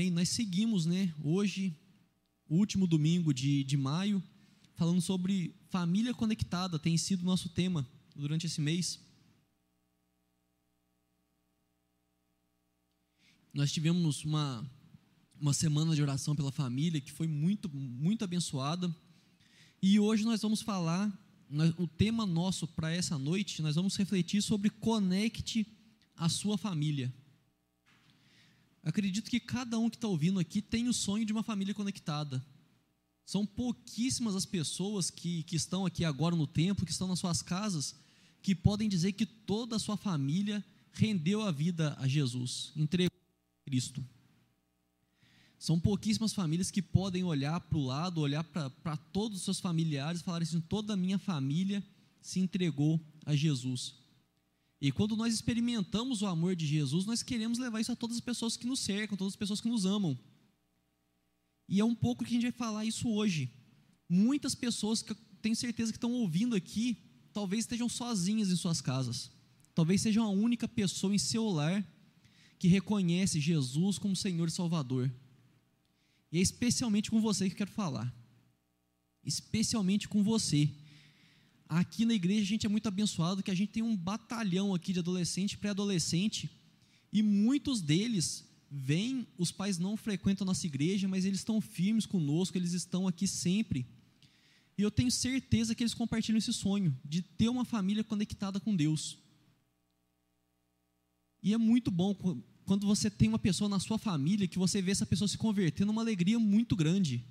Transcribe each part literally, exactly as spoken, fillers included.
Amém. Nós seguimos, né, hoje, o último domingo de, de maio, falando sobre família conectada, tem sido o nosso tema durante esse mês. Nós tivemos uma, uma semana de oração pela família, que foi muito, muito abençoada. E hoje nós vamos falar, nós, o tema nosso para essa noite, nós vamos refletir sobre conecte a sua família. Acredito que cada um que está ouvindo aqui tem o sonho de uma família conectada. São pouquíssimas as pessoas que, que estão aqui agora no templo, que estão nas suas casas, que podem dizer que toda a sua família rendeu a vida a Jesus, entregou a Cristo. São pouquíssimas famílias que podem olhar para o lado, olhar para todos os seus familiares e falar assim, toda a minha família se entregou a Jesus. E quando nós experimentamos o amor de Jesus, nós queremos levar isso a todas as pessoas que nos cercam, todas as pessoas que nos amam. E é um pouco que a gente vai falar isso hoje. Muitas pessoas, que eu tenho certeza que estão ouvindo aqui, talvez estejam sozinhas em suas casas. Talvez sejam a única pessoa em seu lar que reconhece Jesus como Senhor e Salvador. E é especialmente com você que eu quero falar. Especialmente com você. Aqui na igreja a gente é muito abençoado, que a gente tem um batalhão aqui de adolescente, pré-adolescente. E muitos deles vêm, os pais não frequentam a nossa igreja, mas eles estão firmes conosco, eles estão aqui sempre. E eu tenho certeza que eles compartilham esse sonho, de ter uma família conectada com Deus. E é muito bom quando você tem uma pessoa na sua família, que você vê essa pessoa se convertendo, é uma alegria muito grande.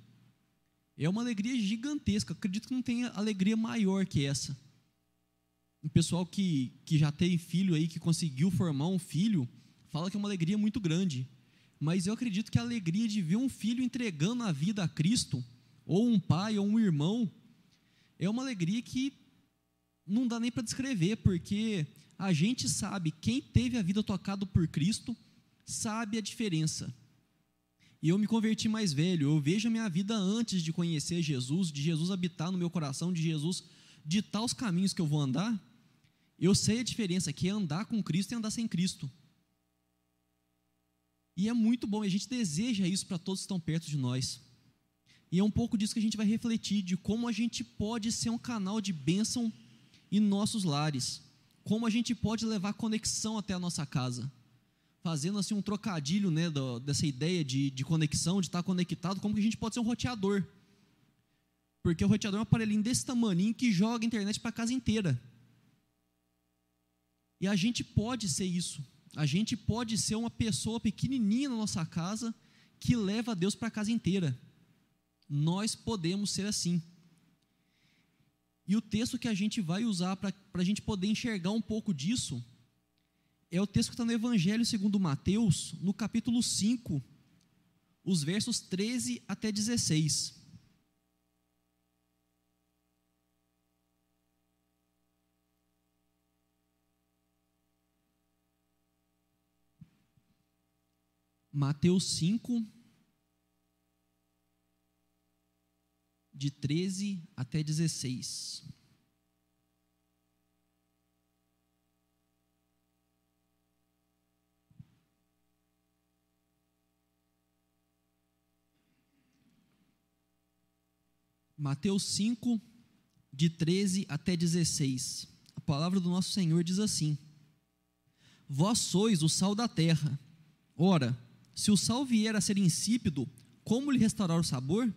É uma alegria gigantesca, acredito que não tem alegria maior que essa. O pessoal que, que já tem filho aí, que conseguiu formar um filho, fala que é uma alegria muito grande. Mas eu acredito que a alegria de ver um filho entregando a vida a Cristo, ou um pai, ou um irmão, é uma alegria que não dá nem para descrever, porque a gente sabe, quem teve a vida tocada por Cristo, sabe a diferença. E eu me converti mais velho, eu vejo a minha vida antes de conhecer Jesus, de Jesus habitar no meu coração, de Jesus ditar os caminhos que eu vou andar. Eu sei a diferença, que é andar com Cristo e andar sem Cristo. E é muito bom, e a gente deseja isso para todos que estão perto de nós. E é um pouco disso que a gente vai refletir, de como a gente pode ser um canal de bênção em nossos lares. Como a gente pode levar conexão até a nossa casa. Fazendo assim um trocadilho, né, do, dessa ideia de, de conexão, de estar conectado, como que a gente pode ser um roteador. Porque o roteador é um aparelhinho desse tamaninho que joga a internet para a casa inteira. E a gente pode ser isso. A gente pode ser uma pessoa pequenininha na nossa casa que leva Deus para a casa inteira. Nós podemos ser assim. E o texto que a gente vai usar para a gente poder enxergar um pouco disso é o texto que está no Evangelho segundo Mateus, no capítulo cinco, os versos treze até dezesseis. Mateus cinco, de treze até dezesseis. Mateus cinco, de treze até dezesseis. A palavra do nosso Senhor diz assim: Vós sois o sal da terra. Ora, se o sal vier a ser insípido, como lhe restaurar o sabor?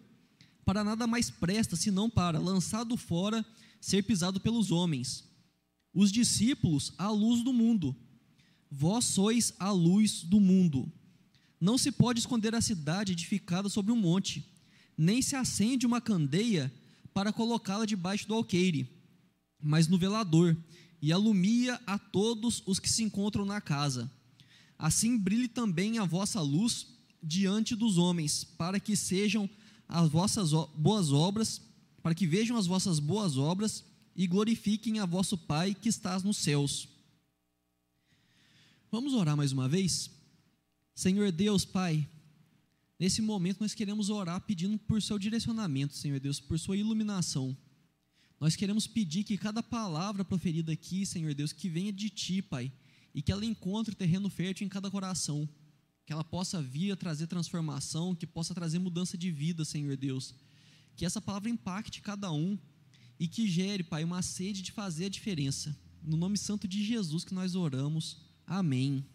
Para nada mais presta, senão para, lançado fora, ser pisado pelos homens. Os discípulos, a luz do mundo. Vós sois a luz do mundo. Não se pode esconder a cidade edificada sobre um monte, nem se acende uma candeia para colocá-la debaixo do alqueire, mas no velador, e alumia a todos os que se encontram na casa. Assim brilhe também a vossa luz diante dos homens, para que sejam as vossas boas obras, para que vejam as vossas boas obras e glorifiquem a vosso Pai que estás nos céus. Vamos orar mais uma vez? Senhor Deus, Pai, nesse momento nós queremos orar pedindo por seu direcionamento, Senhor Deus, por sua iluminação. Nós queremos pedir que cada palavra proferida aqui, Senhor Deus, que venha de Ti, Pai, e que ela encontre terreno fértil em cada coração. que ela possa vir a trazer transformação, que possa trazer mudança de vida, Senhor Deus. Que essa palavra impacte cada um e que gere, Pai, uma sede de fazer a diferença. No nome santo de Jesus que nós oramos. Amém.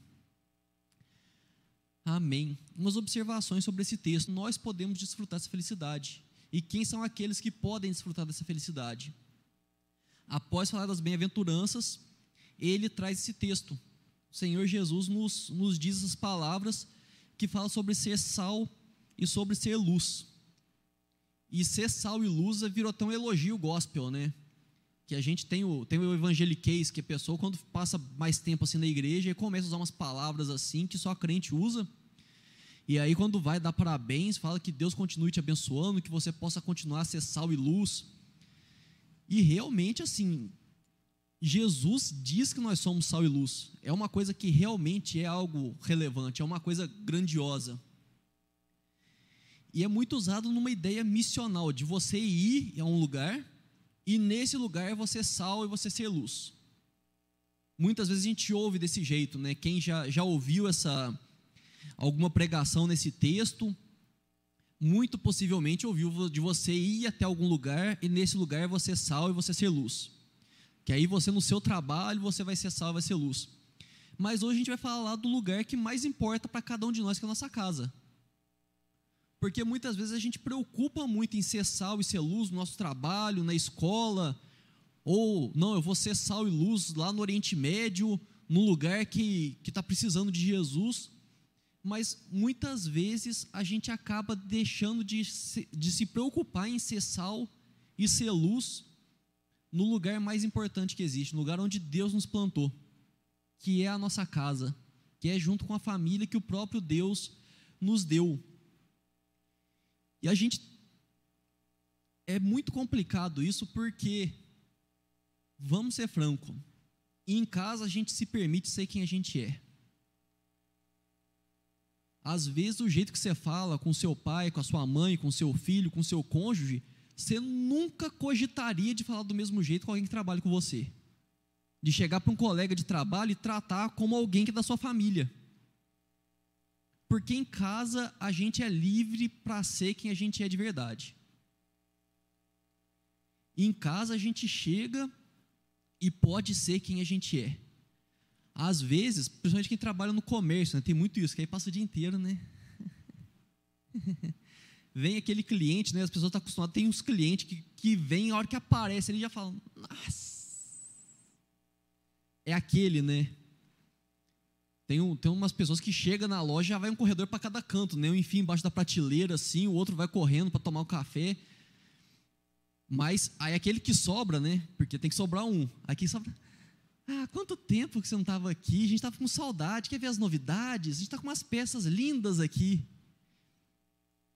Amém. Umas observações sobre esse texto. Nós podemos desfrutar dessa felicidade. E quem são aqueles que podem desfrutar dessa felicidade? Após falar das bem-aventuranças, ele traz esse texto. O Senhor Jesus nos, nos diz essas palavras que falam sobre ser sal e sobre ser luz. E ser sal e luz virou até um elogio gospel, né? Que a gente tem o, tem o evangeliquez, que a pessoa quando passa mais tempo assim na igreja, começa a usar umas palavras assim que só a crente usa. E aí quando vai dar parabéns, fala que Deus continue te abençoando, que você possa continuar a ser sal e luz. E realmente assim, Jesus diz que nós somos sal e luz. É uma coisa que realmente é algo relevante, é uma coisa grandiosa. E é muito usado numa ideia missional, de você ir a um lugar, e nesse lugar você sal e você ser luz. Muitas vezes a gente ouve desse jeito, né? Quem já, já ouviu essa, alguma pregação nesse texto, muito possivelmente ouviu de você ir até algum lugar, e nesse lugar você sal e você ser luz. Que aí você no seu trabalho, você vai ser sal e vai ser luz. Mas hoje a gente vai falar do lugar que mais importa para cada um de nós, que é a nossa casa. Porque muitas vezes a gente preocupa muito em ser sal e ser luz no nosso trabalho, na escola, ou, não, eu vou ser sal e luz lá no Oriente Médio, num lugar que está precisando de Jesus, mas muitas vezes a gente acaba deixando de se, de se preocupar em ser sal e ser luz no lugar mais importante que existe, no lugar onde Deus nos plantou, que é a nossa casa, que é junto com a família que o próprio Deus nos deu. E a gente, é muito complicado isso porque, vamos ser franco, em casa a gente se permite ser quem a gente é. Às vezes o jeito que você fala com seu pai, com a sua mãe, com seu filho, com seu cônjuge, você nunca cogitaria de falar do mesmo jeito com alguém que trabalha com você. De chegar para um colega de trabalho e tratar como alguém que é da sua família. Porque em casa a gente é livre para ser quem a gente é de verdade. Em casa a gente chega e pode ser quem a gente é. Às vezes, principalmente quem trabalha no comércio, né, tem muito isso, que aí passa o dia inteiro, né? Vem aquele cliente, né, as pessoas estão acostumadas, tem uns clientes que, que vêm, a hora que aparece, ele já fala, nossa, é aquele, né? Tem, um, tem umas pessoas que chegam na loja, já vai um corredor para cada canto, né? Um enfia embaixo da prateleira, assim, o outro vai correndo para tomar um café. Mas aí aquele que sobra, né? Porque tem que sobrar um. Aqui sobra. Ah, quanto tempo que você não estava aqui? A gente estava com saudade, quer ver as novidades? A gente está com umas peças lindas aqui.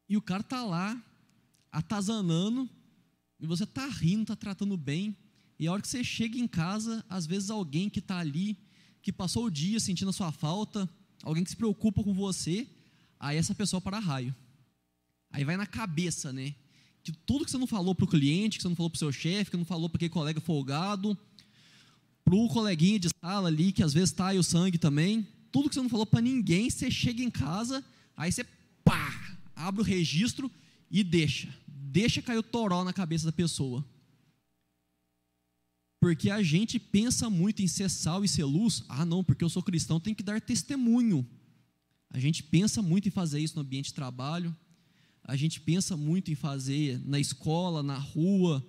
E o cara está lá, atazanando, e você está rindo, está tratando bem. E a hora que você chega em casa, às vezes alguém que está ali, que passou o dia sentindo a sua falta, alguém que se preocupa com você, aí essa pessoa para raio. Aí vai na cabeça, né? Que tudo que você não falou para o cliente, que você não falou para o seu chefe, que não falou para aquele colega folgado, para o coleguinha de sala ali, que às vezes está aí o sangue também, tudo que você não falou para ninguém, você chega em casa, aí você pá, abre o registro e deixa. Deixa cair o toró na cabeça da pessoa. Porque a gente pensa muito em ser sal e ser luz. Ah, não, porque eu sou cristão, tenho que dar testemunho. A gente pensa muito em fazer isso no ambiente de trabalho. A gente pensa muito em fazer na escola, na rua,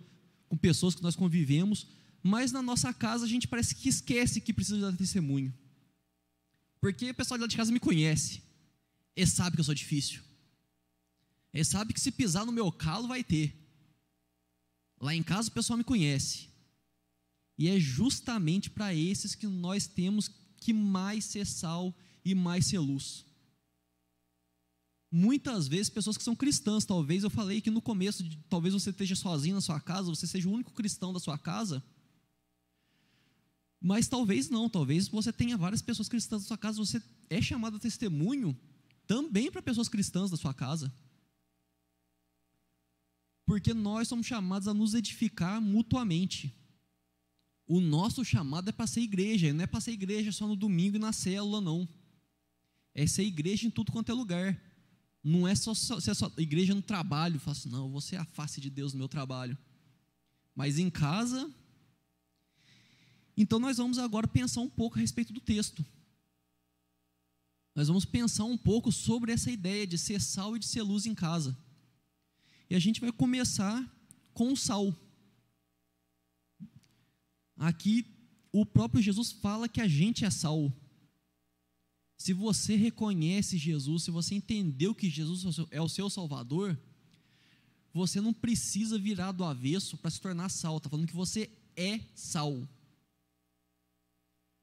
com pessoas que nós convivemos. Mas na nossa casa a gente parece que esquece que precisa dar testemunho. Porque o pessoal de lá de casa me conhece. Ele sabe que eu sou difícil. Ele sabe que se pisar no meu calo vai ter. Lá em casa o pessoal me conhece. E é justamente para esses que nós temos que mais ser sal e mais ser luz. Muitas vezes, pessoas que são cristãs, talvez, eu falei que no começo, talvez você esteja sozinho na sua casa, você seja o único cristão da sua casa, mas talvez não, talvez você tenha várias pessoas cristãs da sua casa, você é chamado a testemunho também para pessoas cristãs da sua casa. Porque nós somos chamados a nos edificar mutuamente. O nosso chamado é para ser igreja, não é para ser igreja só no domingo e na célula, não. é ser igreja em tudo quanto é lugar. Não é só, só ser só igreja no trabalho. Eu falo assim, não, eu vou ser a face de Deus no meu trabalho. Mas em casa... Então, nós vamos agora pensar um pouco a respeito do texto. Nós vamos pensar um pouco sobre essa ideia de ser sal e de ser luz em casa. E a gente vai começar com o sal. Aqui, o próprio Jesus fala que a gente é sal. Se você reconhece Jesus, se você entendeu que Jesus é o seu Salvador, você não precisa virar do avesso para se tornar sal. Está falando que você é sal.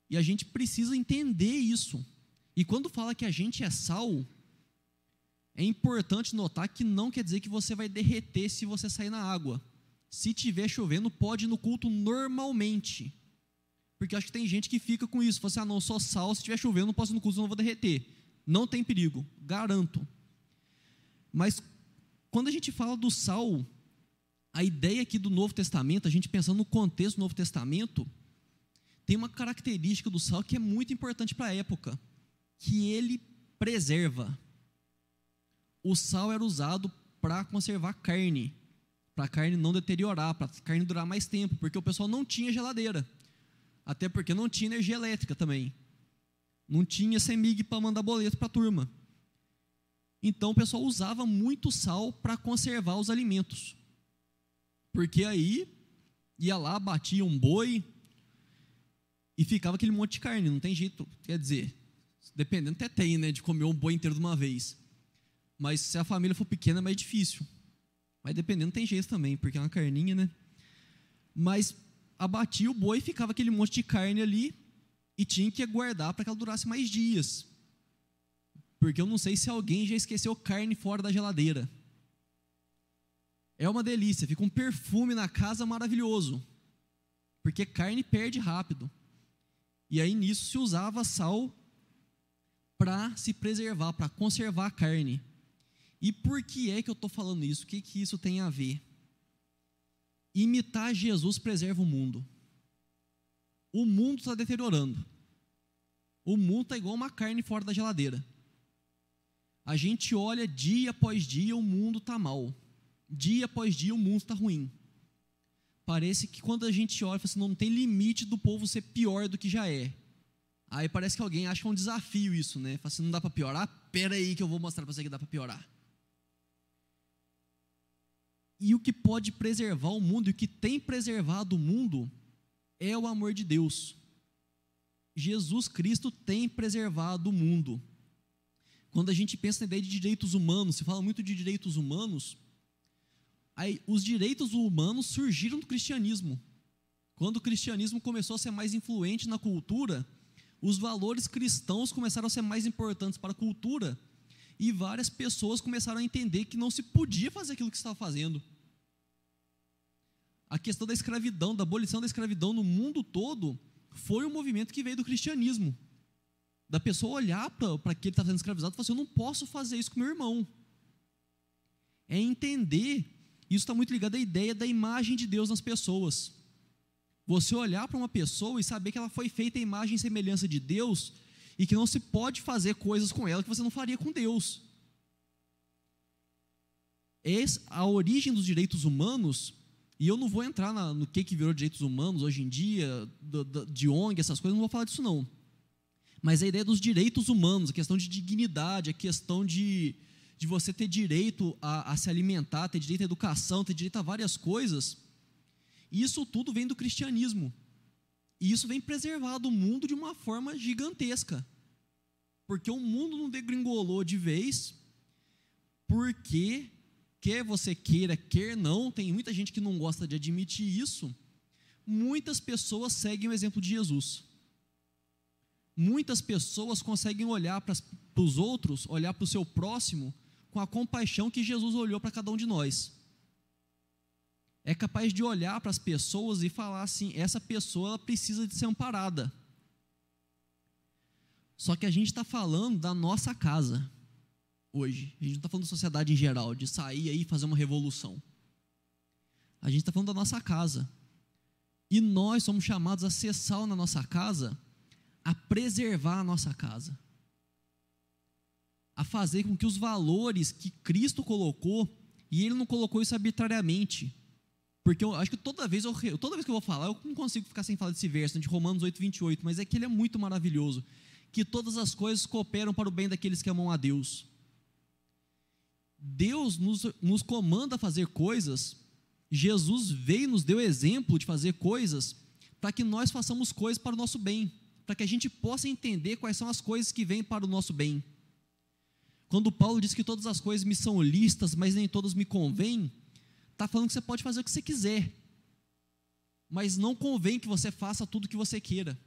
E a gente precisa entender isso. E quando fala que a gente é sal, é importante notar que não quer dizer que você vai derreter se você sair na água. Se tiver chovendo, pode ir no culto normalmente. Porque acho que tem gente que fica com isso. Fala assim, ah não, só sal, se tiver chovendo, não posso ir no culto, senão eu vou derreter. Não tem perigo, garanto. Mas quando a gente fala do sal, a ideia aqui do Novo Testamento, a gente pensando no contexto do Novo Testamento... Tem uma característica do sal que é muito importante para a época, que ele preserva. O sal era usado para conservar carne, para a carne não deteriorar, para a carne durar mais tempo, porque o pessoal não tinha geladeira, até porque não tinha energia elétrica também, não tinha CEMIG para mandar boleto para a turma. Então o pessoal usava muito sal para conservar os alimentos, porque aí ia lá, batia um boi, e ficava aquele monte de carne, não tem jeito, quer dizer, dependendo até tem, né, de comer um boi inteiro de uma vez. Mas se a família for pequena é mais difícil. Mas dependendo tem jeito também, porque é uma carninha, né? Mas abatia o boi e ficava aquele monte de carne ali e tinha que guardar para que ela durasse mais dias. Porque eu não sei se alguém já esqueceu carne fora da geladeira. É uma delícia, fica um perfume na casa maravilhoso. Porque carne perde rápido. E aí nisso se usava sal para se preservar, para conservar a carne. E por que é que eu estou falando isso? O que, que isso tem a ver? Imitar Jesus preserva o mundo. O mundo está deteriorando. O mundo está igual uma carne fora da geladeira. A gente olha dia após dia, o mundo está mal. Dia após dia, o mundo está ruim. Parece que quando a gente olha, assim, não tem limite do povo ser pior do que já é. Aí parece que alguém acha um desafio isso, né? Fala assim, não dá para piorar? Pera aí que eu vou mostrar para você que dá para piorar. E o que pode preservar o mundo, e o que tem preservado o mundo, é o amor de Deus. Jesus Cristo tem preservado o mundo. Quando a gente pensa na ideia de direitos humanos, se fala muito de direitos humanos... Aí, os direitos humanos surgiram do cristianismo. Quando o cristianismo começou a ser mais influente na cultura, os valores cristãos começaram a ser mais importantes para a cultura e várias pessoas começaram a entender que não se podia fazer aquilo que estava fazendo. A questão da escravidão, da abolição da escravidão no mundo todo, foi um movimento que veio do cristianismo. Da pessoa olhar para quem estava sendo escravizado e falar assim, eu não posso fazer isso com meu irmão. É entender... Isso está muito ligado à ideia da imagem de Deus nas pessoas. Você olhar para uma pessoa e saber que ela foi feita à imagem e semelhança de Deus e que não se pode fazer coisas com ela que você não faria com Deus. Essa, a origem dos direitos humanos, e eu não vou entrar na, no que, que virou direitos humanos hoje em dia, do, do, de O N G, essas coisas, não vou falar disso não. Mas a ideia dos direitos humanos, a questão de dignidade, a questão de... de você ter direito a, a se alimentar, ter direito à educação, ter direito a várias coisas, isso tudo vem do cristianismo. E isso vem preservado o mundo de uma forma gigantesca. Porque o mundo não degringolou de vez, porque, quer você queira, quer não, tem muita gente que não gosta de admitir isso, muitas pessoas seguem o exemplo de Jesus. Muitas pessoas conseguem olhar para os outros, olhar para o seu próximo, com a compaixão que Jesus olhou para cada um de nós. É capaz de olhar para as pessoas e falar assim, essa pessoa precisa de ser amparada. Só que a gente está falando da nossa casa hoje. A gente não está falando da sociedade em geral, de sair aí e fazer uma revolução. A gente está falando da nossa casa. E nós somos chamados a ser sal na nossa casa, a preservar a nossa casa. a fazer com que os valores que Cristo colocou, e ele não colocou isso arbitrariamente, porque eu acho que toda vez, eu, toda vez que eu vou falar, eu não consigo ficar sem falar desse verso, né, de Romanos oito, vinte e oito, mas é que ele é muito maravilhoso, que todas as coisas cooperam para o bem daqueles que amam a Deus. Deus nos, nos comanda a fazer coisas, Jesus veio e nos deu exemplo de fazer coisas, para que nós façamos coisas para o nosso bem, para que a gente possa entender quais são as coisas que vêm para o nosso bem. Quando Paulo diz que todas as coisas me são listas, mas nem todas me convêm, está falando que você pode fazer o que você quiser, mas não convém que você faça tudo o que você queira.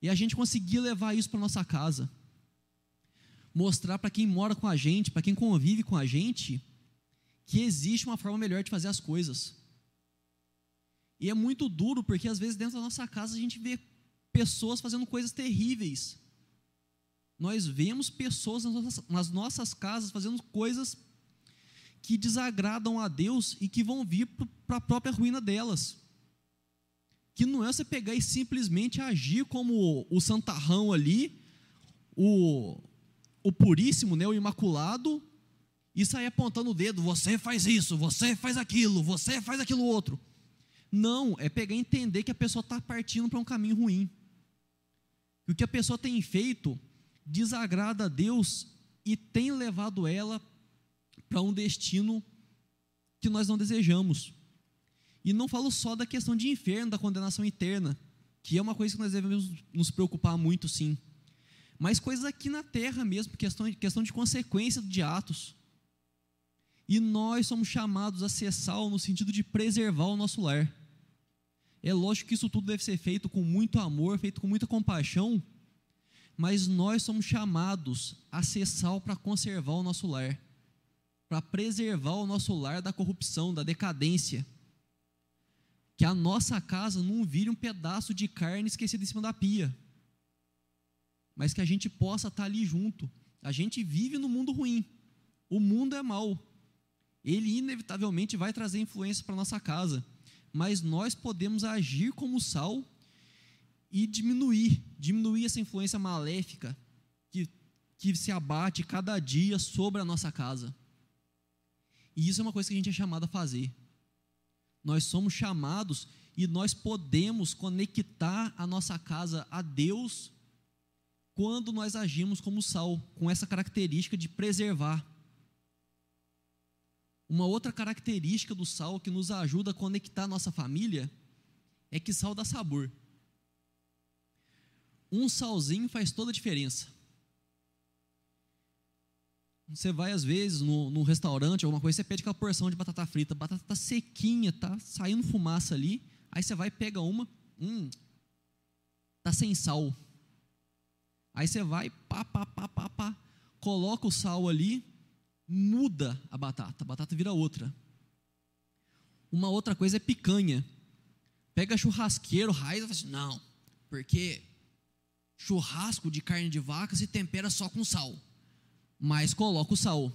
E a gente conseguir levar isso para a nossa casa, mostrar para quem mora com a gente, para quem convive com a gente, que existe uma forma melhor de fazer as coisas. E é muito duro, porque às vezes dentro da nossa casa a gente vê pessoas fazendo coisas terríveis. Nós vemos pessoas nas nossas, nas nossas casas fazendo coisas que desagradam a Deus e que vão vir para a própria ruína delas. Que não é você pegar e simplesmente agir como o santarrão ali, o, o puríssimo, né, o imaculado, e sair apontando o dedo, você faz isso, você faz aquilo, você faz aquilo outro. Não, é pegar e entender que a pessoa está partindo para um caminho ruim. E o que a pessoa tem feito desagrada a Deus e tem levado ela para um destino que nós não desejamos. E não falo só da questão de inferno, da condenação eterna, que é uma coisa que nós devemos nos preocupar muito, sim. Mas coisas aqui na terra mesmo, questão, questão de consequência de atos. E nós somos chamados a cessar no sentido de preservar o nosso lar. É lógico que isso tudo deve ser feito com muito amor, feito com muita compaixão, mas nós somos chamados a cessar para conservar o nosso lar, para preservar o nosso lar da corrupção, da decadência. Que a nossa casa não vire um pedaço de carne esquecido em cima da pia, mas que a gente possa estar ali junto. A gente vive no mundo ruim, o mundo é mau. Ele inevitavelmente vai trazer influência para a nossa casa, mas nós podemos agir como sal e diminuir, diminuir essa influência maléfica que, que se abate cada dia sobre a nossa casa. E isso é uma coisa que a gente é chamado a fazer. Nós somos chamados e nós podemos conectar a nossa casa a Deus quando nós agimos como sal, com essa característica de preservar. Uma outra característica do sal que nos ajuda a conectar a nossa família é que sal dá sabor. Um salzinho faz toda a diferença. Você vai às vezes no, num restaurante, alguma coisa, você pede aquela porção de batata frita, batata tá sequinha, tá saindo fumaça ali, aí você vai e pega uma, hum, tá sem sal. Aí você vai, pá, pá, pá, pá, pá, coloca o sal ali, muda a batata, a batata vira outra. Uma outra coisa é picanha. Pega churrasqueiro, raiz, fala assim, não, porque churrasco de carne de vaca se tempera só com sal, mas coloca o sal.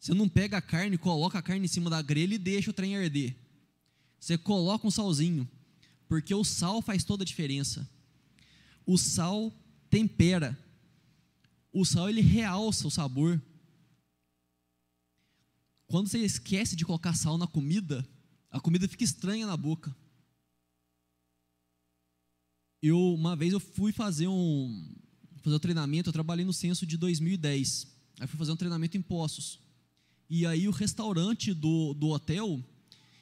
Você não pega a carne, coloca a carne em cima da grelha e deixa o trem arder. Você coloca um salzinho, porque o sal faz toda a diferença. O sal tempera. O sal, ele realça o sabor. Quando você esquece de colocar sal na comida, a comida fica estranha na boca. Eu, uma vez eu fui fazer um, fazer um treinamento, eu trabalhei no censo de dois mil e dez, aí fui fazer um treinamento em Poços, e aí o restaurante do, do hotel,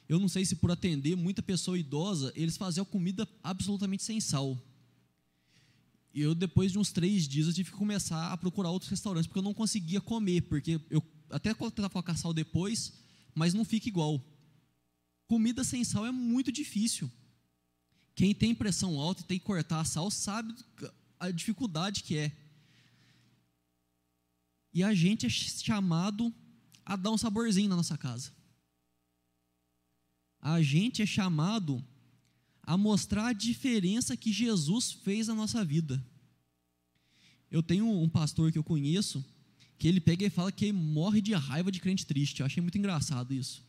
eu não sei se por atender muita pessoa idosa, eles faziam comida absolutamente sem sal. E eu, depois de uns três dias, eu tive que começar a procurar outros restaurantes, porque eu não conseguia comer, porque eu até tentar colocar sal depois, mas não fica igual. Comida sem sal é muito difícil. Quem tem pressão alta e tem que cortar sal sabe a dificuldade que é. E a gente é chamado a dar um saborzinho na nossa casa. A gente é chamado a mostrar a diferença que Jesus fez na nossa vida. Eu tenho um pastor que eu conheço, que ele pega e fala que ele morre de raiva de crente triste. Eu achei muito engraçado isso.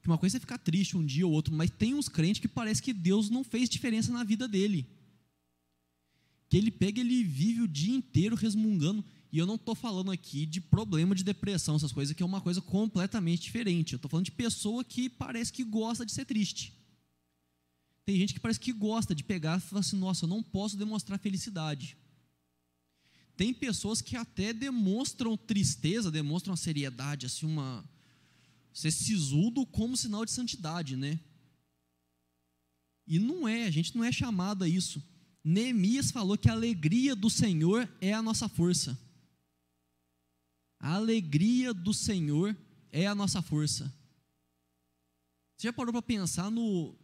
Que uma coisa é ficar triste um dia ou outro, mas tem uns crentes que parece que Deus não fez diferença na vida dele. que ele pega, ele vive o dia inteiro resmungando. E eu não estou falando aqui de problema de depressão, essas coisas, que é uma coisa completamente diferente. Eu estou falando de pessoa que parece que gosta de ser triste. Tem gente que parece que gosta de pegar e falar assim, nossa, eu não posso demonstrar felicidade. Tem pessoas que até demonstram tristeza, demonstram a seriedade, assim, uma... ser sisudo como sinal de santidade, né? E não é, a gente não é chamado a isso. Neemias falou que a alegria do Senhor é a nossa força. A alegria do Senhor é a nossa força. Você já parou para pensar no...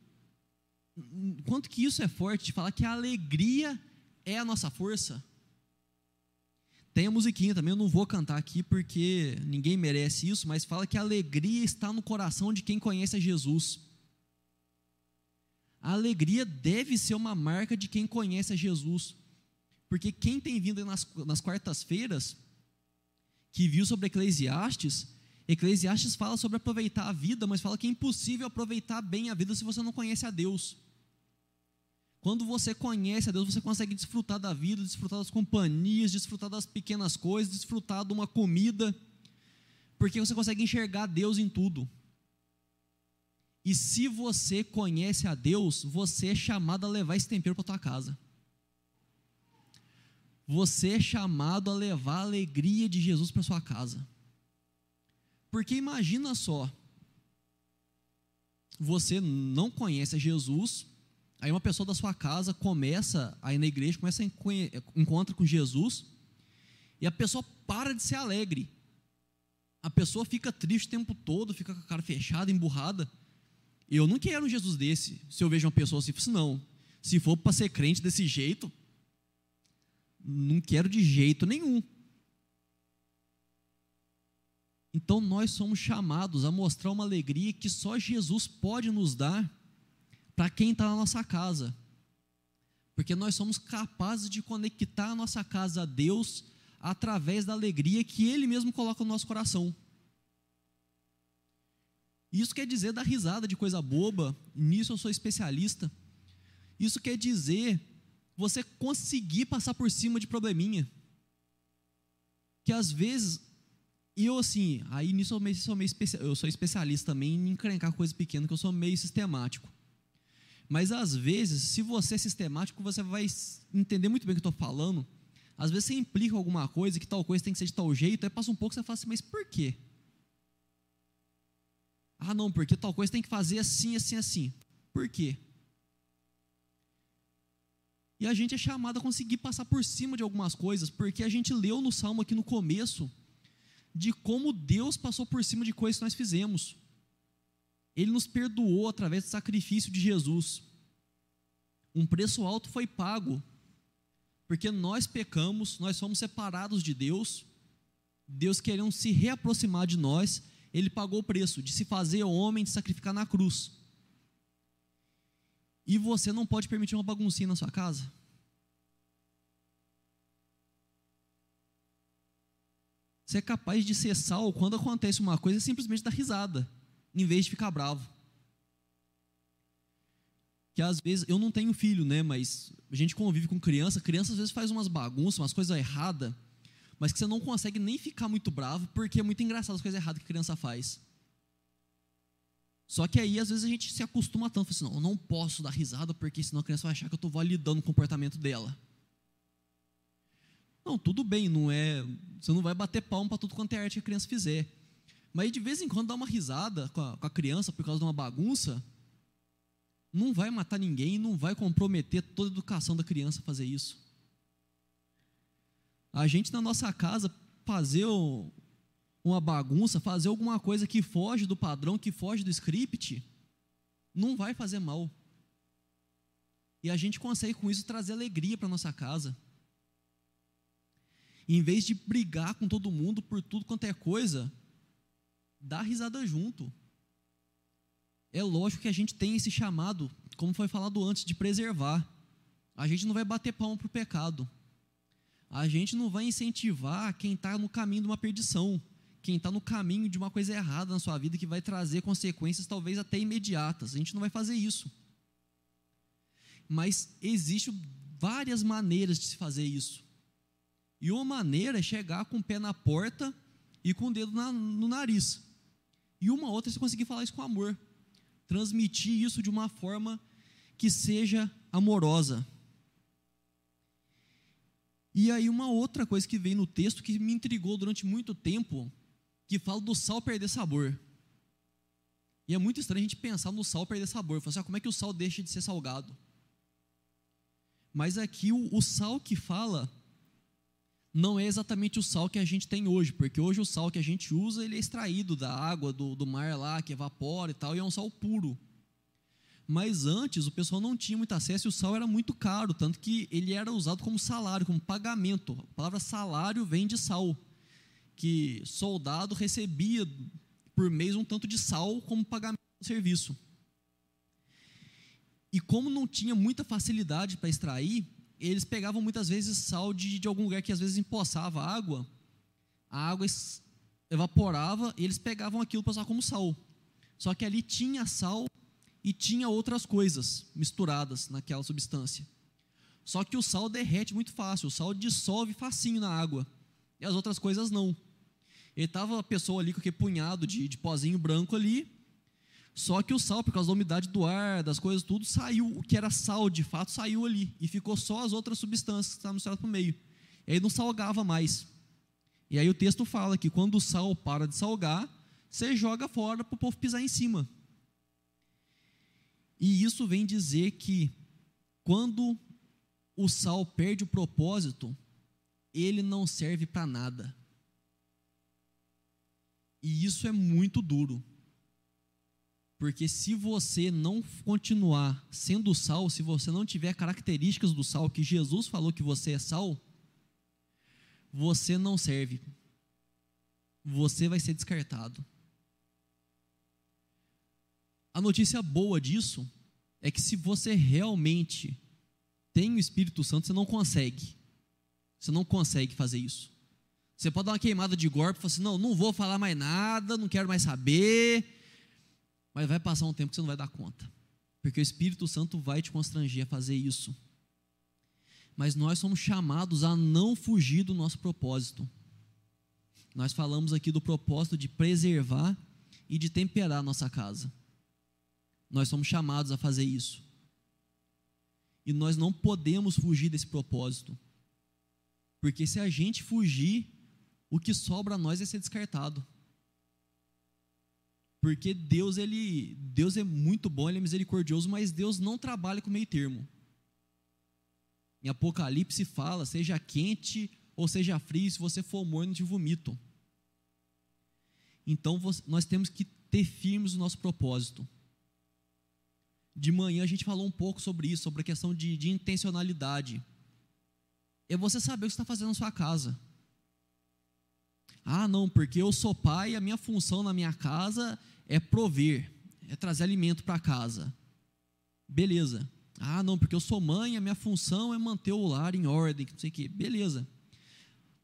quanto que isso é forte, de falar que a alegria é a nossa força? Tem a musiquinha também, eu não vou cantar aqui porque ninguém merece isso, mas fala que a alegria está no coração de quem conhece a Jesus. A alegria deve ser uma marca de quem conhece a Jesus, porque quem tem vindo nas, nas quartas-feiras, que viu sobre Eclesiastes, Eclesiastes fala sobre aproveitar a vida, mas fala que é impossível aproveitar bem a vida se você não conhece a Deus. Quando você conhece a Deus, você consegue desfrutar da vida, desfrutar das companhias, desfrutar das pequenas coisas, desfrutar de uma comida, porque você consegue enxergar Deus em tudo. E se você conhece a Deus, você é chamado a levar esse tempero para a tua casa. Você é chamado a levar a alegria de Jesus para sua casa. Porque imagina só, você não conhece a Jesus, aí uma pessoa da sua casa começa a ir na igreja, começa a encontrar com Jesus, e a pessoa para de ser alegre. A pessoa fica triste o tempo todo, fica com a cara fechada, emburrada. Eu não quero um Jesus desse. Se eu vejo uma pessoa assim, não. Se for para ser crente desse jeito, não quero de jeito nenhum. Então nós somos chamados a mostrar uma alegria que só Jesus pode nos dar, para quem está na nossa casa, porque nós somos capazes de conectar a nossa casa a Deus através da alegria que Ele mesmo coloca no nosso coração. Isso quer dizer dar risada de coisa boba, nisso eu sou especialista. Isso quer dizer você conseguir passar por cima de probleminha, que às vezes, eu assim, aí nisso eu, meio, eu, sou, meio eu sou especialista também em encrencar coisa pequena, que eu sou meio sistemático. Mas, às vezes, se você é sistemático, você vai entender muito bem o que eu estou falando. Às vezes, você implica alguma coisa, que tal coisa tem que ser de tal jeito, aí passa um pouco e você fala assim, mas por quê? Ah, não, porque tal coisa tem que fazer assim, assim, assim. Por quê? E a gente é chamado a conseguir passar por cima de algumas coisas, porque a gente leu no Salmo aqui no começo, de como Deus passou por cima de coisas que nós fizemos. Ele nos perdoou através do sacrifício de Jesus. Um preço alto foi pago, porque nós pecamos, nós fomos separados de Deus, Deus querendo se reaproximar de nós, Ele pagou o preço de se fazer homem, de sacrificar na cruz. E você não pode permitir uma baguncinha na sua casa? Você é capaz de ser salvo quando acontece uma coisa e simplesmente dar risada, em vez de ficar bravo. Que às vezes, eu não tenho filho, né, mas a gente convive com criança, criança às vezes faz umas bagunças, umas coisas erradas, mas que você não consegue nem ficar muito bravo, porque é muito engraçado as coisas erradas que a criança faz. Só que aí, às vezes, a gente se acostuma tanto, assim, não, eu não posso dar risada, porque senão a criança vai achar que eu estou validando o comportamento dela. Não, tudo bem, não é, você não vai bater palma para tudo quanto é arte que a criança fizer. Mas de vez em quando dar uma risada com a, com a criança por causa de uma bagunça, não vai matar ninguém, não vai comprometer toda a educação da criança fazer isso. A gente na nossa casa fazer uma bagunça, fazer alguma coisa que foge do padrão, que foge do script, não vai fazer mal. E a gente consegue com isso trazer alegria para a nossa casa. Em vez de brigar com todo mundo por tudo quanto é coisa, dá risada junto. É lógico que a gente tem esse chamado, como foi falado antes, de preservar. A gente não vai bater palma para o pecado. A gente não vai incentivar quem está no caminho de uma perdição, quem está no caminho de uma coisa errada na sua vida que vai trazer consequências talvez até imediatas. A gente não vai fazer isso. Mas existe várias maneiras de se fazer isso. E uma maneira é chegar com o pé na porta e com o dedo na, no nariz. E uma outra é você conseguir falar isso com amor. Transmitir isso de uma forma que seja amorosa. E aí uma outra coisa que vem no texto que me intrigou durante muito tempo, que fala do sal perder sabor. E é muito estranho a gente pensar no sal perder sabor. Fala assim, ah, como é que o sal deixa de ser salgado? Mas aqui o, o sal que fala não é exatamente o sal que a gente tem hoje, porque hoje o sal que a gente usa, ele é extraído da água, do, do mar lá, que evapora e tal, e é um sal puro. Mas antes o pessoal não tinha muito acesso e o sal era muito caro, tanto que ele era usado como salário, como pagamento. A palavra salário vem de sal, que soldado recebia por mês um tanto de sal como pagamento do serviço. E como não tinha muita facilidade para extrair, eles pegavam muitas vezes sal de, de algum lugar que às vezes empoçava água, a água evaporava e eles pegavam aquilo para usar como sal. Só que ali tinha sal e tinha outras coisas misturadas naquela substância. Só que o sal derrete muito fácil, o sal dissolve facinho na água, e as outras coisas não. Ele estava a pessoa ali com aquele punhado de, de pozinho branco ali, só que o sal, por causa da umidade do ar, das coisas, tudo, saiu, o que era sal de fato saiu ali, e ficou só as outras substâncias que estavam misturadas para o meio, e aí não salgava mais. E aí o texto fala que quando o sal para de salgar, você joga fora para o povo pisar em cima. E isso vem dizer que quando o sal perde o propósito, ele não serve para nada. E isso é muito duro. Porque se você não continuar sendo sal, se você não tiver características do sal, que Jesus falou que você é sal, você não serve. Você vai ser descartado. A notícia boa disso é que se você realmente tem o Espírito Santo, você não consegue. Você não consegue fazer isso. Você pode dar uma queimada de corpo e falar assim, não, não vou falar mais nada, não quero mais saber. Mas vai passar um tempo que você não vai dar conta. Porque o Espírito Santo vai te constranger a fazer isso. Mas nós somos chamados a não fugir do nosso propósito. Nós falamos aqui do propósito de preservar e de temperar a nossa casa. Nós somos chamados a fazer isso. E nós não podemos fugir desse propósito. Porque se a gente fugir, o que sobra a nós é ser descartado. Porque Deus, ele, Deus é muito bom, Ele é misericordioso, mas Deus não trabalha com meio termo. Em Apocalipse fala, seja quente ou seja frio, se você for morno, eu te vomito. Então nós temos que ter firmes o nosso propósito. De manhã a gente falou um pouco sobre isso, sobre a questão de, de intencionalidade. É você saber o que você está fazendo na sua casa. Ah, não, porque eu sou pai e a minha função na minha casa é prover, é trazer alimento para casa. Beleza. Ah, não, porque eu sou mãe e a minha função é manter o lar em ordem, não sei o quê. Beleza.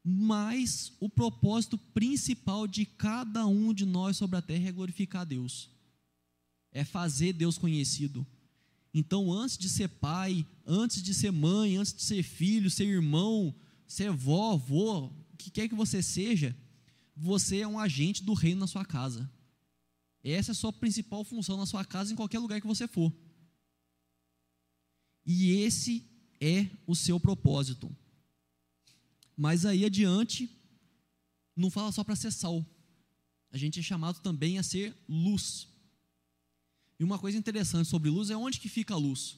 Mas o propósito principal de cada um de nós sobre a terra é glorificar a Deus. É fazer Deus conhecido. Então, antes de ser pai, antes de ser mãe, antes de ser filho, ser irmão, ser vó, avô, o que quer que você seja, você é um agente do reino na sua casa. Essa é a sua principal função na sua casa, em qualquer lugar que você for. E esse é o seu propósito. Mas aí adiante, não fala só para ser sal. A gente é chamado também a ser luz. E uma coisa interessante sobre luz é onde que fica a luz.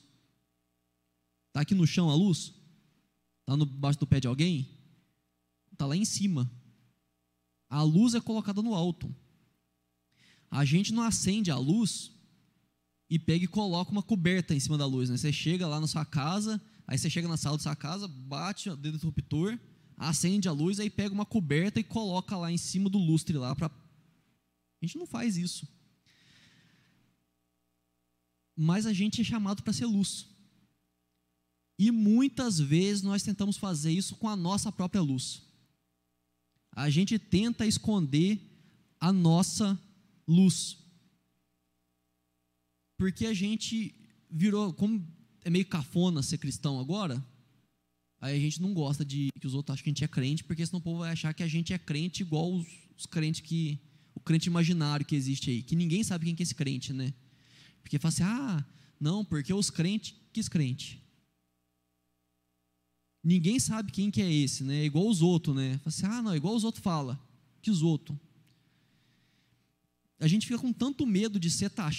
Está aqui no chão a luz? Está debaixo do pé de alguém? Está lá em cima. A luz é colocada no alto. A gente não acende a luz e pega e coloca uma coberta em cima da luz, né? Você chega lá na sua casa, aí você chega na sala da sua casa, bate o dedo no interruptor, acende a luz, aí pega uma coberta e coloca lá em cima do lustre lá pra... A gente não faz isso. Mas a gente é chamado para ser luz. E muitas vezes nós tentamos fazer isso com a nossa própria luz. A gente tenta esconder a nossa luz. Porque a gente virou, como é meio cafona ser cristão agora, Aí a gente não gosta de que os outros achem que a gente é crente, porque senão o povo vai achar que a gente é crente igual os, os crentes que... O crente imaginário que existe aí, que ninguém sabe quem que é esse crente, né? Porque fala assim, ah, não, porque os crentes... Que crente? Ninguém sabe quem que é esse, né? É igual os outros, né? Fala assim, ah, não, é igual os outros falam. Que os outros? A gente fica com tanto medo de ser taxado.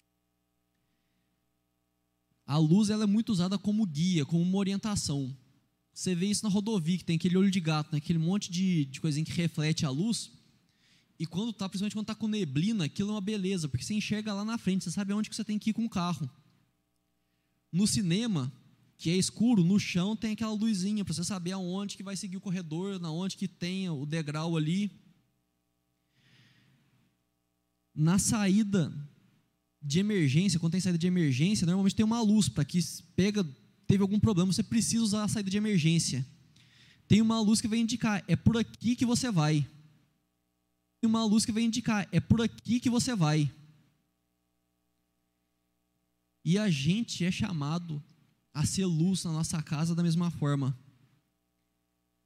A luz, ela é muito usada como guia, como uma orientação. Você vê isso na rodovia, que tem aquele olho de gato, né? Aquele monte de, de coisinha que reflete a luz. E quando tá, principalmente quando está com neblina, aquilo é uma beleza, porque você enxerga lá na frente, você sabe aonde que você tem que ir com o carro. No cinema, que é escuro, no chão tem aquela luzinha para você saber aonde que vai seguir o corredor, na onde que tem o degrau ali. Na saída de emergência, quando tem saída de emergência, normalmente tem uma luz para que pega, teve algum problema, você precisa usar a saída de emergência. Tem uma luz que vai indicar, é por aqui que você vai. Tem uma luz que vai indicar, é por aqui que você vai. E a gente é chamado a ser luz na nossa casa da mesma forma.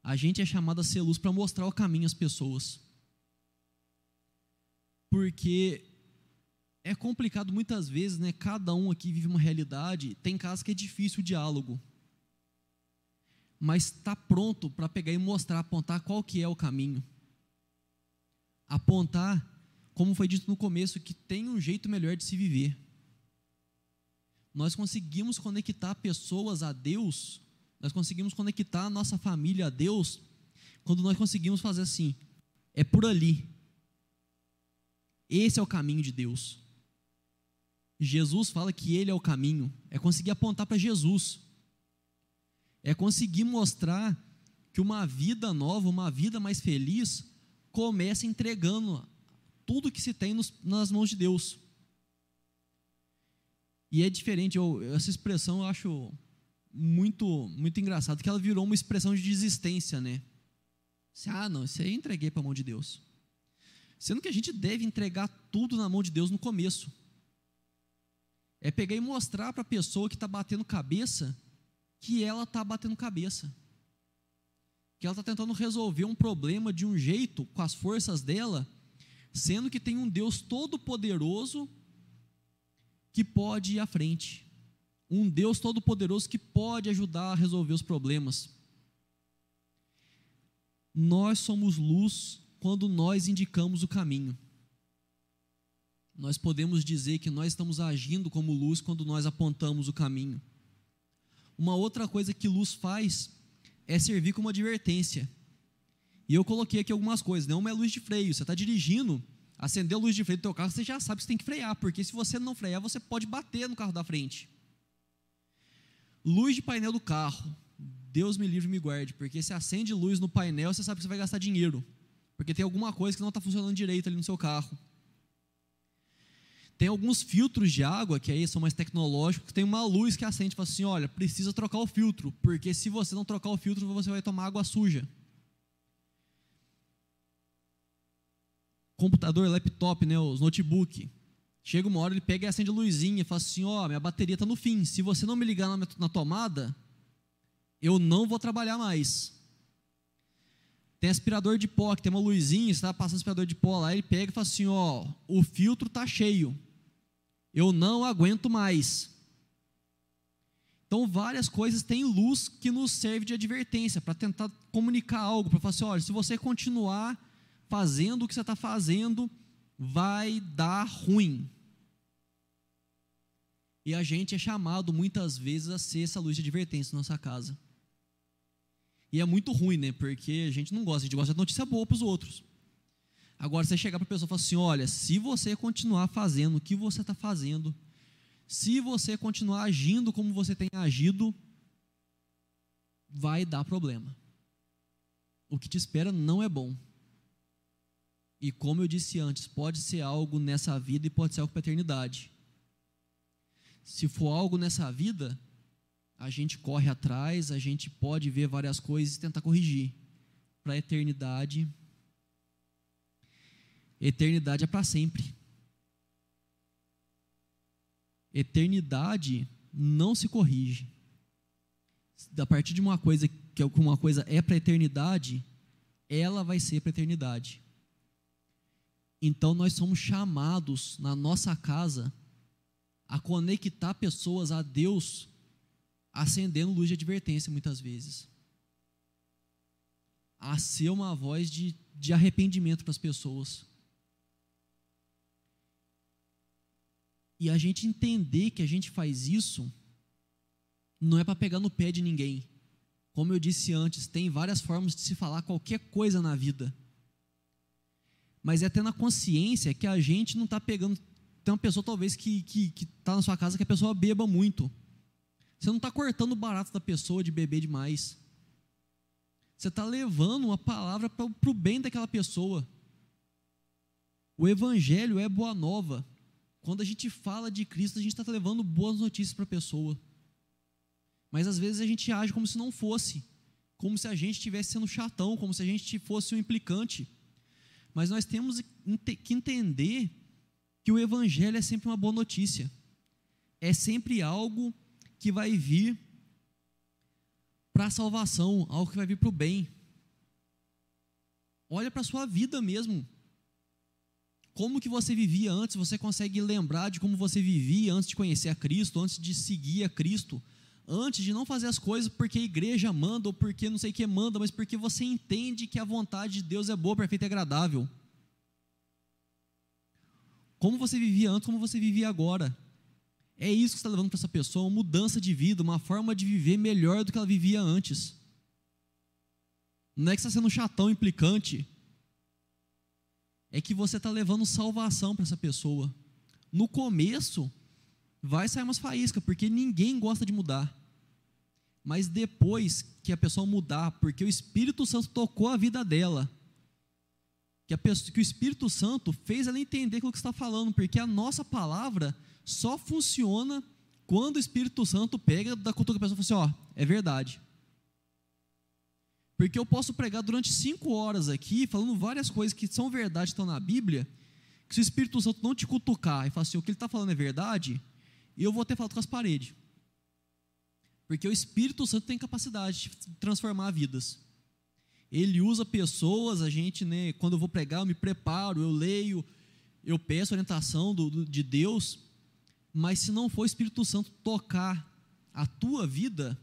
A gente é chamado a ser luz para mostrar o caminho às pessoas. Porque é complicado muitas vezes, né? Cada um aqui vive uma realidade, tem casos que é difícil o diálogo. Mas está pronto para pegar e mostrar, apontar qual que é o caminho. Apontar, como foi dito no começo, que tem um jeito melhor de se viver. Nós conseguimos conectar pessoas a Deus, nós conseguimos conectar a nossa família a Deus, quando nós conseguimos fazer assim, é por ali. Esse é o caminho de Deus. Jesus fala que Ele é o caminho, é conseguir apontar para Jesus. É conseguir mostrar que uma vida nova, uma vida mais feliz, começa entregando tudo que se tem nos, nas mãos de Deus. E é diferente, eu, essa expressão eu acho muito, muito engraçado, que ela virou uma expressão de desistência, né? Assim, ah, não, isso aí eu entreguei para a mão de Deus. Sendo que a gente deve entregar tudo na mão de Deus no começo. É pegar e mostrar para a pessoa que está batendo cabeça que ela está batendo cabeça. Que ela está tentando resolver um problema de um jeito, com as forças dela, sendo que tem um Deus todo-poderoso que pode ir à frente. Um Deus todo-poderoso que pode ajudar a resolver os problemas. Nós somos luz quando nós indicamos o caminho. Nós podemos dizer que nós estamos agindo como luz quando nós apontamos o caminho. Uma outra coisa que luz faz é servir como advertência. E eu coloquei aqui algumas coisas, né? Uma é luz de freio. Você está dirigindo, acendeu a luz de freio do teu carro, você já sabe que você tem que frear, porque se você não frear, você pode bater no carro da frente. Luz de painel do carro. Deus me livre e me guarde, porque se acende luz no painel, você sabe que você vai gastar dinheiro. Porque tem alguma coisa que não está funcionando direito ali no seu carro. Tem alguns filtros de água, que aí são mais tecnológicos, que tem uma luz que acende e fala assim, olha, precisa trocar o filtro, porque se você não trocar o filtro, você vai tomar água suja. Computador, laptop, né, os notebook. Chega uma hora, ele pega e acende a luzinha e fala assim, ó, minha bateria está no fim, se você não me ligar na, na tomada, eu não vou trabalhar mais. Tem aspirador de pó, que tem uma luzinha, você está passando aspirador de pó lá, ele pega e fala assim, ó, o filtro está cheio, eu não aguento mais. Então várias coisas têm luz que nos serve de advertência, para tentar comunicar algo, para falar assim, olha, se você continuar fazendo o que você está fazendo, vai dar ruim. E a gente é chamado muitas vezes a ser essa luz de advertência na nossa casa. E é muito ruim, né? Porque a gente não gosta, a gente gosta de notícia boa para os outros. Agora, você chegar para a pessoa e falar assim, olha, se você continuar fazendo o que você está fazendo, se você continuar agindo como você tem agido, vai dar problema. O que te espera não é bom. E como eu disse antes, pode ser algo nessa vida e pode ser algo para a eternidade. Se for algo nessa vida, a gente corre atrás, a gente pode ver várias coisas e tentar corrigir. Para a eternidade, eternidade é para sempre. Eternidade não se corrige. A partir de uma coisa que alguma coisa é para a eternidade, ela vai ser para a eternidade. Então nós somos chamados na nossa casa a conectar pessoas a Deus, acendendo luz de advertência muitas vezes, a ser uma voz de, de arrependimento para as pessoas. E a gente entender que a gente faz isso não é para pegar no pé de ninguém. Como eu disse antes, tem várias formas de se falar qualquer coisa na vida. Mas é até na consciência que a gente não está pegando... Tem uma pessoa talvez que está que, que na sua casa que a pessoa beba muito. Você não está cortando o barato da pessoa de beber demais. Você está levando uma palavra para o bem daquela pessoa. O evangelho é boa nova. Quando a gente fala de Cristo, a gente está levando boas notícias para a pessoa. Mas às vezes a gente age como se não fosse, como se a gente estivesse sendo chatão, como se a gente fosse um implicante. Mas nós temos que entender que o evangelho é sempre uma boa notícia. É sempre algo que vai vir para a salvação, algo que vai vir para o bem. Olha para a sua vida mesmo. Como que você vivia antes? Você consegue lembrar de como você vivia antes de conhecer a Cristo, antes de seguir a Cristo, antes de não fazer as coisas porque a igreja manda ou porque não sei o que manda, mas porque você entende que a vontade de Deus é boa, perfeita e agradável. Como você vivia antes, como você vivia agora. É isso que você está levando para essa pessoa, uma mudança de vida, uma forma de viver melhor do que ela vivia antes. Não é que você está sendo chatão, implicante. É que você está levando salvação para essa pessoa. No começo, vai sair umas faíscas, porque ninguém gosta de mudar. Mas depois que a pessoa mudar, porque o Espírito Santo tocou a vida dela, que, a pessoa, que o Espírito Santo fez ela entender aquilo que está falando, porque a nossa palavra só funciona quando o Espírito Santo pega da cutuca da pessoa e fala assim, ó, é verdade. Porque eu posso pregar durante cinco horas aqui, falando várias coisas que são verdade, que estão na Bíblia, que se o Espírito Santo não te cutucar e falar assim, o que ele está falando é verdade, eu vou ter falado com as paredes. Porque o Espírito Santo tem capacidade de transformar vidas. Ele usa pessoas, a gente, né, quando eu vou pregar, eu me preparo, eu leio, eu peço orientação do, do, de Deus, mas se não for o Espírito Santo tocar a tua vida,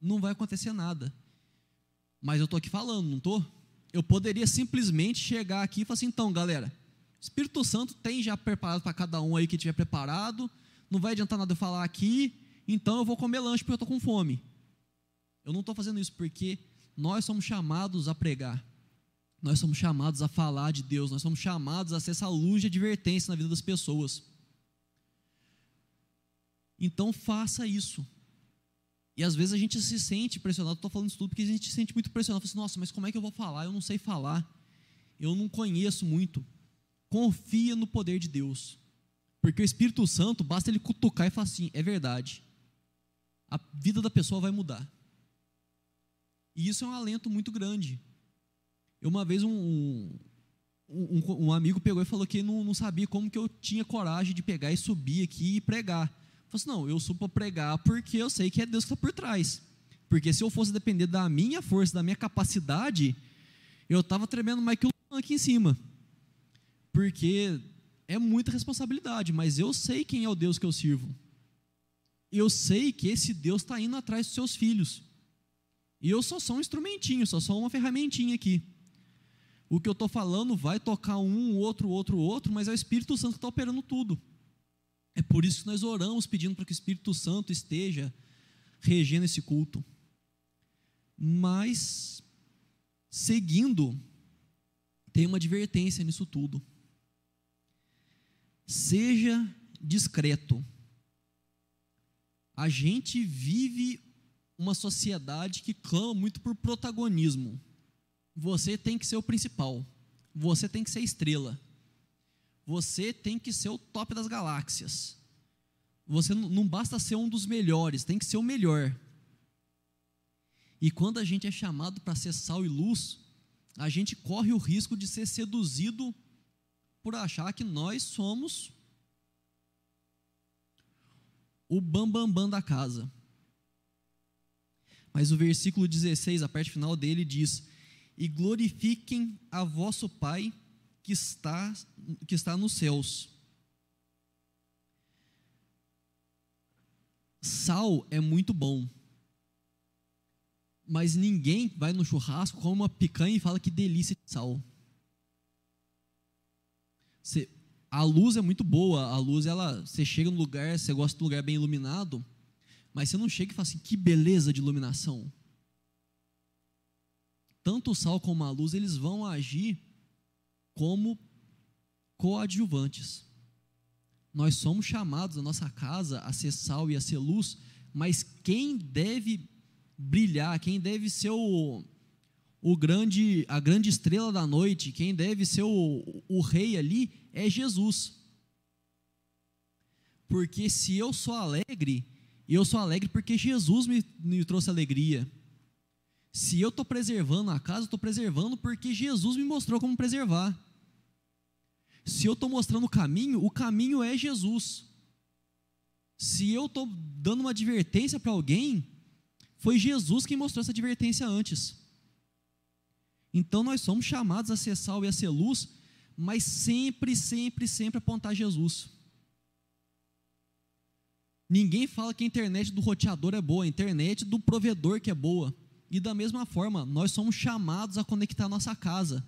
não vai acontecer nada. Mas eu estou aqui falando, não estou? Eu poderia simplesmente chegar aqui e falar assim, então galera, o Espírito Santo tem já preparado para cada um aí que tiver preparado, não vai adiantar nada eu falar aqui, então eu vou comer lanche porque eu estou com fome. Eu não estou fazendo isso porque nós somos chamados a pregar, nós somos chamados a falar de Deus, nós somos chamados a ser essa luz de advertência na vida das pessoas. Então faça isso. E às vezes a gente se sente pressionado, estou falando isso tudo porque a gente se sente muito pressionado, assim, nossa, mas como é que eu vou falar? Eu não sei falar, eu não conheço muito. Confia no poder de Deus, porque o Espírito Santo, basta ele cutucar e falar assim, é verdade, a vida da pessoa vai mudar. E isso é um alento muito grande. Eu, uma vez um, um, um, um amigo pegou e falou que não, não sabia como que eu tinha coragem de pegar e subir aqui e pregar. Eu falei, não, eu subo para pregar porque eu sei que é Deus que está por trás. Porque se eu fosse depender da minha força, da minha capacidade, eu estava tremendo mais que um aqui em cima. Porque é muita responsabilidade, mas eu sei quem é o Deus que eu sirvo. Eu sei que esse Deus está indo atrás dos seus filhos. E eu sou só um instrumentinho, sou só uma ferramentinha aqui. O que eu estou falando vai tocar um, outro, outro, outro, mas é o Espírito Santo que está operando tudo. É por isso que nós oramos pedindo para que o Espírito Santo esteja regendo esse culto. Mas, seguindo, tem uma advertência nisso tudo. Seja discreto. A gente vive uma sociedade que clama muito por protagonismo. Você tem que ser o principal. Você tem que ser a estrela. Você tem que ser o top das galáxias. Você não, não basta ser um dos melhores, tem que ser o melhor. E quando a gente é chamado para ser sal e luz, a gente corre o risco de ser seduzido por achar que nós somos o bambambam da casa. Mas o versículo dezesseis, a parte final dele diz: e glorifiquem a vosso Pai que está, que está nos céus. Sal é muito bom, mas ninguém vai no churrasco, come uma picanha e fala que delícia de sal. Você, a luz é muito boa, a luz, ela, você chega no lugar, você gosta de um lugar bem iluminado, mas você não chega e fala assim, que beleza de iluminação. Tanto o sal como a luz, eles vão agir como coadjuvantes. Nós somos chamados na nossa casa a ser sal e a ser luz, mas quem deve brilhar, quem deve ser o, o grande, a grande estrela da noite, quem deve ser o, o rei ali, é Jesus. Porque se eu sou alegre, eu sou alegre porque Jesus me, me trouxe alegria. Se eu estou preservando a casa, eu estou preservando porque Jesus me mostrou como preservar. Se eu estou mostrando o caminho, o caminho é Jesus. Se eu estou dando uma advertência para alguém, foi Jesus quem mostrou essa advertência antes. Então nós somos chamados a ser sal e a ser luz, mas sempre, sempre, sempre apontar Jesus. Ninguém fala que a internet do roteador é boa, a internet do provedor que é boa. E da mesma forma, nós somos chamados a conectar a nossa casa,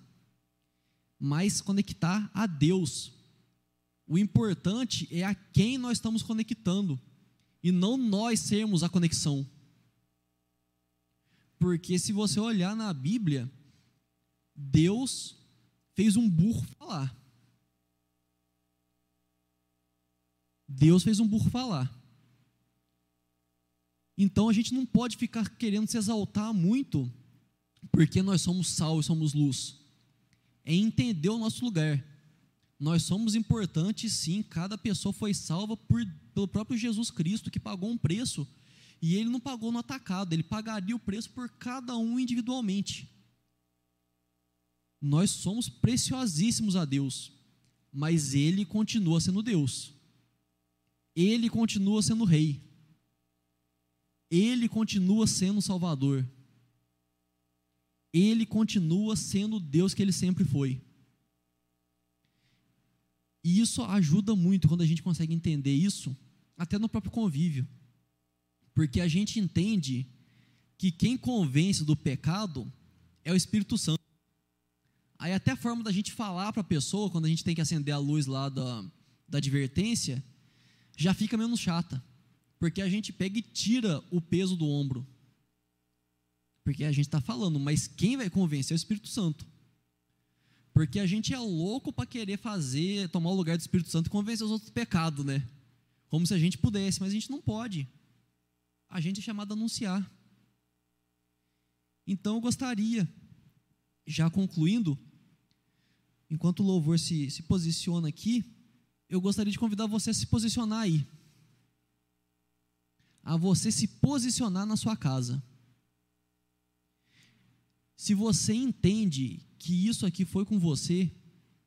mas conectar a Deus. O importante é a quem nós estamos conectando, e não nós sermos a conexão. Porque se você olhar na Bíblia, Deus fez um burro falar. Deus fez um burro falar. Então a gente não pode ficar querendo se exaltar muito, porque nós somos sal e somos luz. É entender o nosso lugar. Nós somos importantes, sim. Cada pessoa foi salva por, pelo próprio Jesus Cristo, que pagou um preço. E ele não pagou no atacado, ele pagaria o preço por cada um individualmente. Nós somos preciosíssimos a Deus, mas ele continua sendo Deus. Ele continua sendo rei. Ele continua sendo Salvador. Ele continua sendo Deus que ele sempre foi. E isso ajuda muito quando a gente consegue entender isso, até no próprio convívio. Porque a gente entende que quem convence do pecado é o Espírito Santo. Aí até a forma da gente falar para a pessoa, quando a gente tem que acender a luz lá da, da advertência, já fica menos chata. Porque a gente pega e tira o peso do ombro. Porque a gente está falando, mas quem vai convencer é o Espírito Santo. Porque a gente é louco para querer fazer, tomar o lugar do Espírito Santo e convencer os outros do pecado, né? Como se a gente pudesse, mas a gente não pode. A gente é chamado a anunciar. Então eu gostaria, já concluindo, enquanto o louvor se, se posiciona aqui, eu gostaria de convidar você a se posicionar aí. A você se posicionar na sua casa. Se você entende que isso aqui foi com você,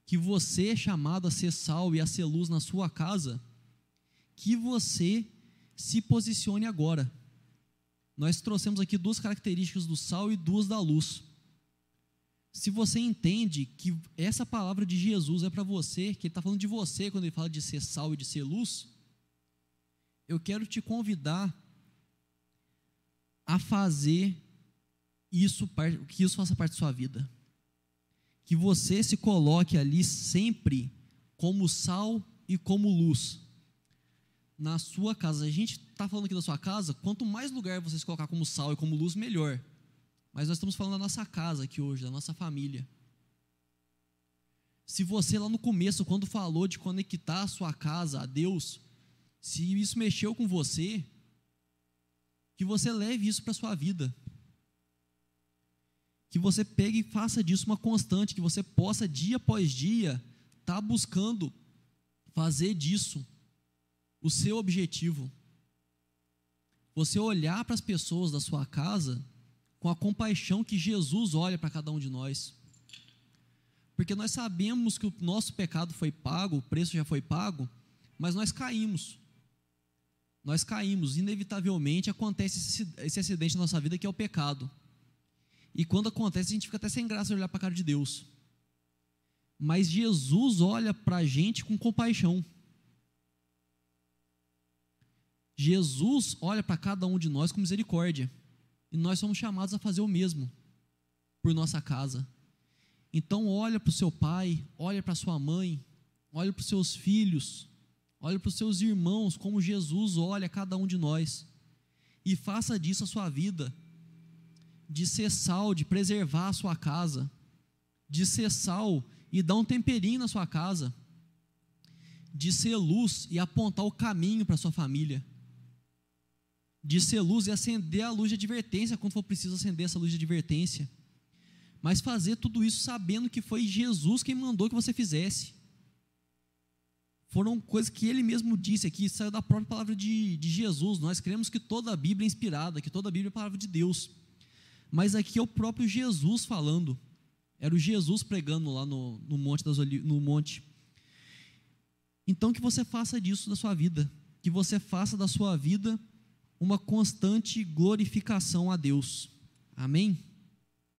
que você é chamado a ser sal e a ser luz na sua casa, que você se posicione agora. Nós trouxemos aqui duas características do sal e duas da luz. Se você entende que essa palavra de Jesus é para você, que ele está falando de você quando ele fala de ser sal e de ser luz, eu quero te convidar a fazer isso, que isso faça parte da sua vida, que você se coloque ali sempre como sal e como luz na sua casa. A gente está falando aqui da sua casa, quanto mais lugar você se colocar como sal e como luz, melhor, mas nós estamos falando da nossa casa aqui hoje, da nossa família. Se você lá no começo, quando falou de conectar a sua casa a Deus, se isso mexeu com você, que você leve isso para a sua vida, que você pegue e faça disso uma constante, que você possa, dia após dia, estar buscando fazer disso o seu objetivo. Você olhar para as pessoas da sua casa com a compaixão que Jesus olha para cada um de nós. Porque nós sabemos que o nosso pecado foi pago, o preço já foi pago, mas nós caímos. Nós caímos, inevitavelmente acontece esse acidente na nossa vida, que é o pecado. E quando acontece, a gente fica até sem graça de olhar para a cara de Deus. Mas Jesus olha para a gente com compaixão. Jesus olha para cada um de nós com misericórdia. E nós somos chamados a fazer o mesmo por nossa casa. Então olha para o seu pai, olha para a sua mãe, olha para os seus filhos, olha para os seus irmãos, como Jesus olha a cada um de nós. E faça disso a sua vida, de ser sal, de preservar a sua casa, de ser sal e dar um temperinho na sua casa, de ser luz e apontar o caminho para a sua família, de ser luz e acender a luz de advertência, quando for preciso acender essa luz de advertência. Mas fazer tudo isso sabendo que foi Jesus quem mandou que você fizesse. Foram coisas que ele mesmo disse aqui, saiu da própria palavra de, de Jesus. Nós cremos que toda a Bíblia é inspirada, que toda a Bíblia é a palavra de Deus. Mas aqui é o próprio Jesus falando. Era o Jesus pregando lá no, no, Monte das Oli- no monte. Então que você faça disso da sua vida. Que você faça da sua vida uma constante glorificação a Deus. Amém?